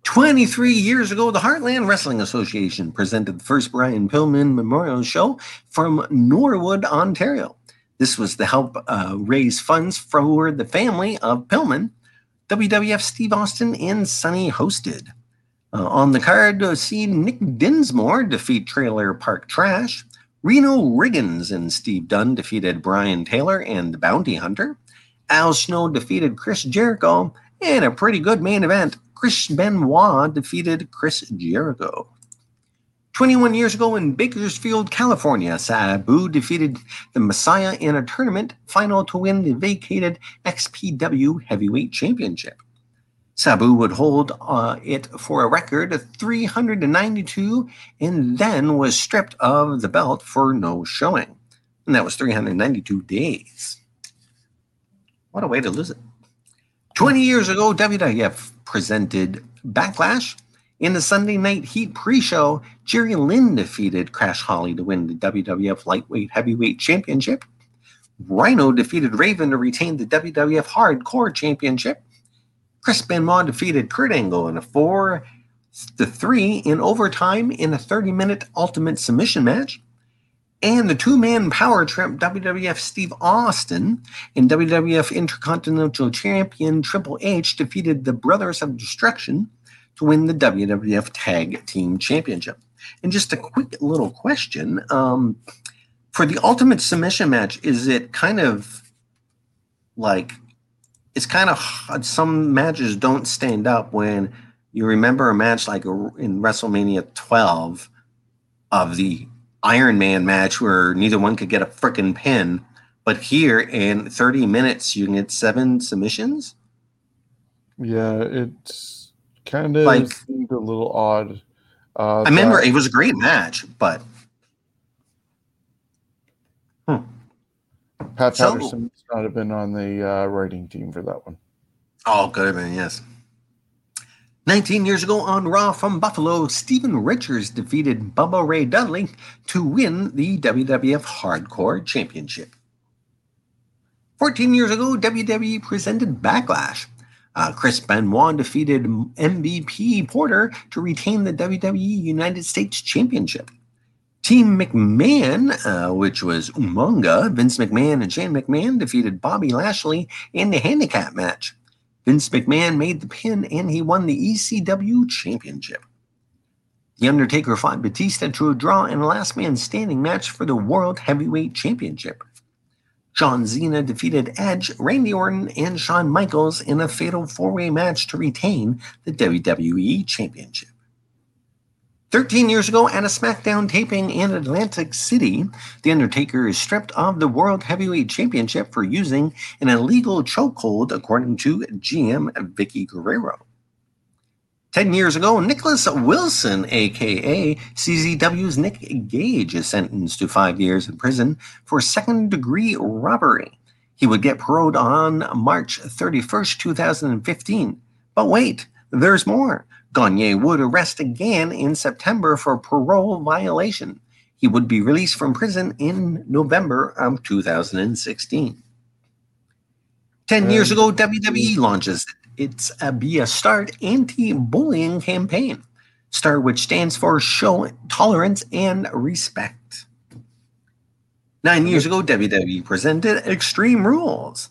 23 years ago, the Heartland Wrestling Association presented the first Brian Pillman Memorial Show from Norwood, Ontario. This was to help raise funds for the family of Pillman. WWF Steve Austin and Sonny hosted. On the card, see Nick Dinsmore defeat Trailer Park Trash. Reno Riggins and Steve Dunn defeated Brian Taylor and the Bounty Hunter. Al Snow defeated Chris Jericho in a pretty good main event. Chris Benoit defeated Chris Jericho. 21 years ago in Bakersfield, California, Sabu defeated the Messiah in a tournament final to win the vacated XPW Heavyweight Championship. Sabu would hold it for a record of 392 and then was stripped of the belt for no showing. And that was 392 days. What a way to lose it. 20 years ago, WWF presented Backlash. In the Sunday Night Heat pre-show, Jerry Lynn defeated Crash Holly to win the WWF Lightweight Heavyweight Championship. Rhino defeated Raven to retain the WWF Hardcore Championship. Chris Benoit defeated Kurt Angle in a 4-3 in overtime in a 30-minute ultimate submission match. And the two-man power trip WWF Steve Austin and WWF Intercontinental Champion Triple H defeated the Brothers of Destruction to win the WWF Tag Team Championship. And just a quick little question. For the Ultimate Submission match, is it kind of like, it's kind of hard. Some matches don't stand up when you remember a match like in WrestleMania 12 of the Iron Man match where neither one could get a frickin' pin. But here in 30 minutes, you can get 7 submissions? Yeah, it's kind of like, seemed a little odd. I remember it was a great match, but Pat Patterson must not have been on the writing team for that one. Oh, could have been, yes. 19 years ago on Raw from Buffalo, Steven Richards defeated Bubba Ray Dudley to win the WWF Hardcore Championship. 14 years ago, WWE presented Backlash. Chris Benoit defeated MVP Porter to retain the WWE United States Championship. Team McMahon, which was Umonga, Vince McMahon and Shane McMahon, defeated Bobby Lashley in the handicap match. Vince McMahon made the pin and he won the ECW Championship. The Undertaker fought Batista to a draw in a last man standing match for the World Heavyweight Championship. John Cena defeated Edge, Randy Orton, and Shawn Michaels in a fatal four-way match to retain the WWE Championship. 13 years ago, at a SmackDown taping in Atlantic City, The Undertaker is stripped of the World Heavyweight Championship for using an illegal chokehold, according to GM Vicky Guerrero. 10 years ago, Nicholas Wilson, a.k.a. CZW's Nick Gage, is sentenced to 5 years in prison for second-degree robbery. He would get paroled on March 31st, 2015. But wait, there's more. Gagne would arrest again in September for parole violation. He would be released from prison in November of 2016. 10 years ago, WWE launches its Be A Start anti-bullying campaign, STAR, which stands for Show Tolerance and Respect. 9 years ago, WWE presented Extreme Rules.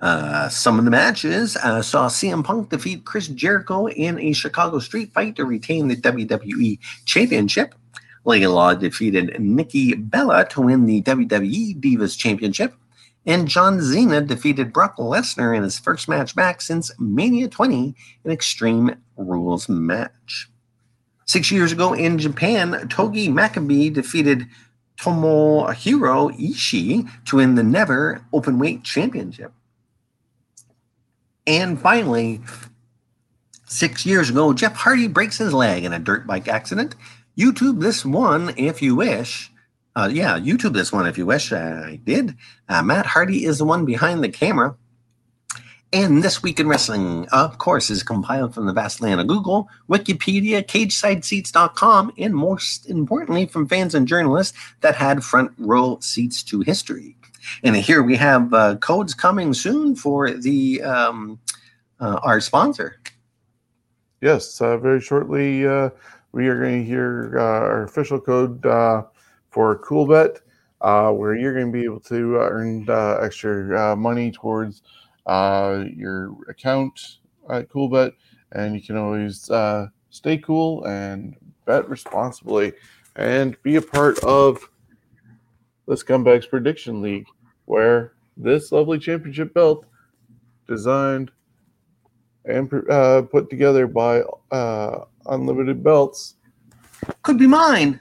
Some of the matches saw CM Punk defeat Chris Jericho in a Chicago street fight to retain the WWE Championship. Law defeated Nikki Bella to win the WWE Divas Championship. And John Cena defeated Brock Lesnar in his first match back since Mania 20, an Extreme Rules match. 6 years ago in Japan, Togi Makabe defeated Tomohiro Ishii to win the Never Openweight Championship. And finally, 6 years ago, Jeff Hardy breaks his leg in a dirt bike accident. YouTube this one if you wish. YouTube this one if you wish. I did. Matt Hardy is the one behind the camera. And This Week in Wrestling, of course, is compiled from the vast land of Google, Wikipedia, CagesideSeats.com, and most importantly, from fans and journalists that had front row seats to history. And here we have codes coming soon for the our sponsor. Yes, very shortly we are going to hear our official code for CoolBet, where you're going to be able to earn extra money towards your account at CoolBet, and you can always stay cool and bet responsibly and be a part of the Scumbags Prediction League, where this lovely championship belt, designed and put together by Unlimited Belts, could be mine.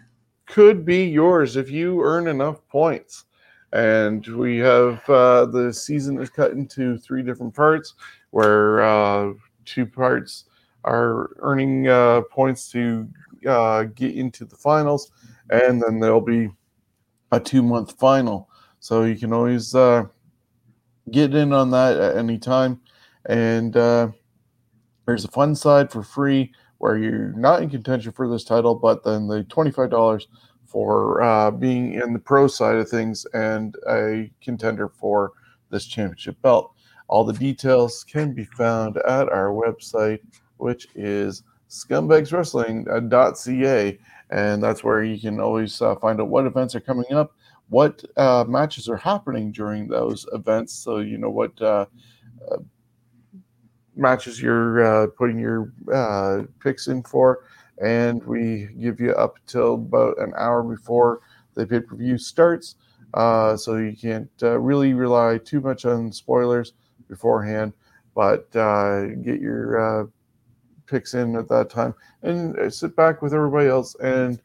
Could be yours if you earn enough points. And we have the season is cut into three different parts, where two parts are earning points to get into the finals, and then there'll be a 2-month final. So you can always get in on that at any time. And there's a fun side for free, where you're not in contention for this title, but then the $25 for being in the pro side of things and a contender for this championship belt. All the details can be found at our website, which is scumbagswrestling.ca, and that's where you can always find out what events are coming up, what matches are happening during those events, so you know what matches you're putting your picks in for, and we give you up till about an hour before the pay-per-view starts, so you can't really rely too much on spoilers beforehand, but get your picks in at that time and sit back with everybody else and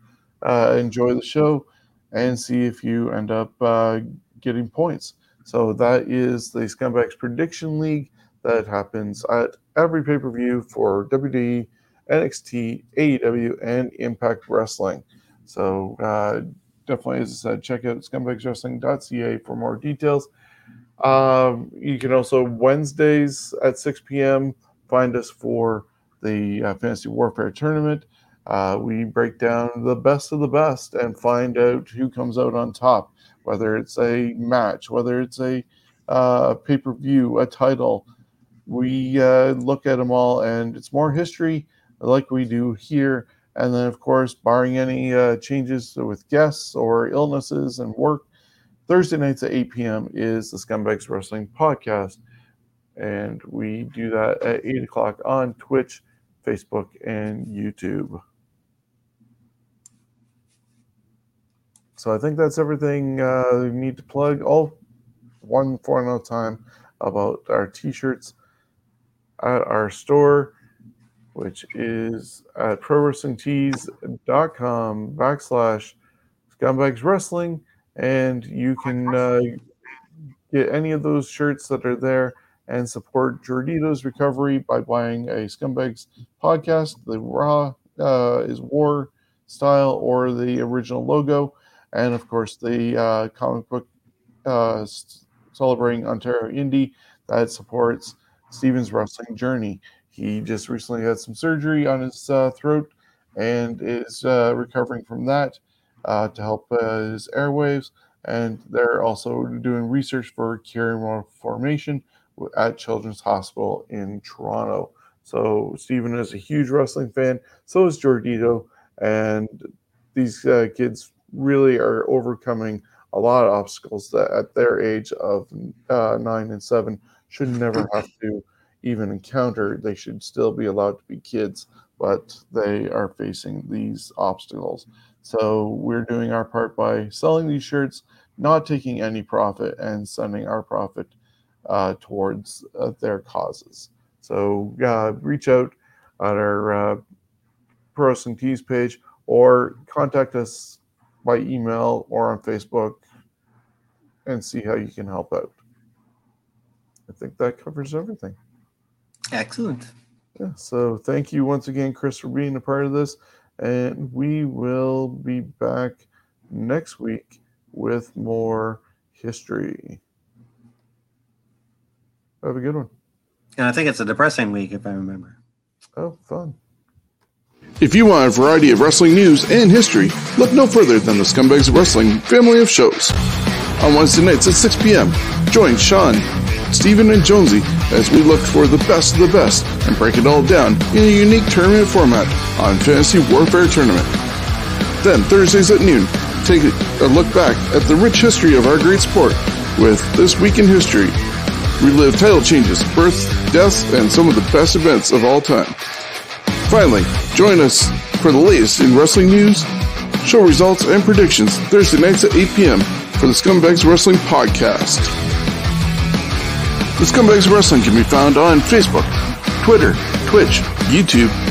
enjoy the show and see if you end up getting points. So that is the Scumbags Prediction League. That happens at every pay-per-view for WWE, NXT, AEW, and Impact Wrestling. So definitely, as I said, check out scumbagswrestling.ca for more details. You can also, Wednesdays at 6 p.m., find us for the Fantasy Warfare Tournament. We break down the best of the best and find out who comes out on top, whether it's a match, whether it's a pay-per-view, a title. We look at them all, and it's more history like we do here. And then, of course, barring any changes with guests or illnesses and work, Thursday nights at 8 p.m. is the Scumbags Wrestling Podcast. And we do that at 8 o'clock on Twitch, Facebook, and YouTube. So I think that's everything we need to plug. All one final time about our T-shirts at our store, which is at prowrestlingtees.com/scumbagswrestling, and you can get any of those shirts that are there and support Jardito's recovery by buying a Scumbags podcast, the Raw is War style or the original logo, and of course the comic book celebrating Ontario Indie that supports Steven's wrestling journey. He just recently had some surgery on his throat and is recovering from that to help his airwaves. And they're also doing research for cure formation at Children's Hospital in Toronto. So Steven is a huge wrestling fan. So is Jardito. And these kids really are overcoming a lot of obstacles that at their age of 9 and 7 should never have to even encounter. They should still be allowed to be kids, but they are facing these obstacles. So we're doing our part by selling these shirts, not taking any profit, and sending our profit towards their causes. So reach out at our Pro Wrestling Tees page or contact us by email or on Facebook and see how you can help out. I think that covers everything. Excellent. Yeah, so thank you once again, Chris, for being a part of this. And we will be back next week with more history. Have a good one. And I think it's a depressing week, if I remember. Oh, fun. If you want a variety of wrestling news and history, look no further than the Scumbags Wrestling family of shows. On Wednesday nights at 6 p.m., join Sean, Steven, and Jonesy as we look for the best of the best and break it all down in a unique tournament format on Fantasy Warfare Tournament. Then, Thursdays at noon, take a look back at the rich history of our great sport with This Week in History. Relive title changes, births, deaths, and some of the best events of all time. Finally, join us for the latest in wrestling news, show results, and predictions Thursday nights at 8 p.m. for the Scumbags Wrestling Podcast. The Scumbags Wrestling can be found on Facebook, Twitter, Twitch, YouTube,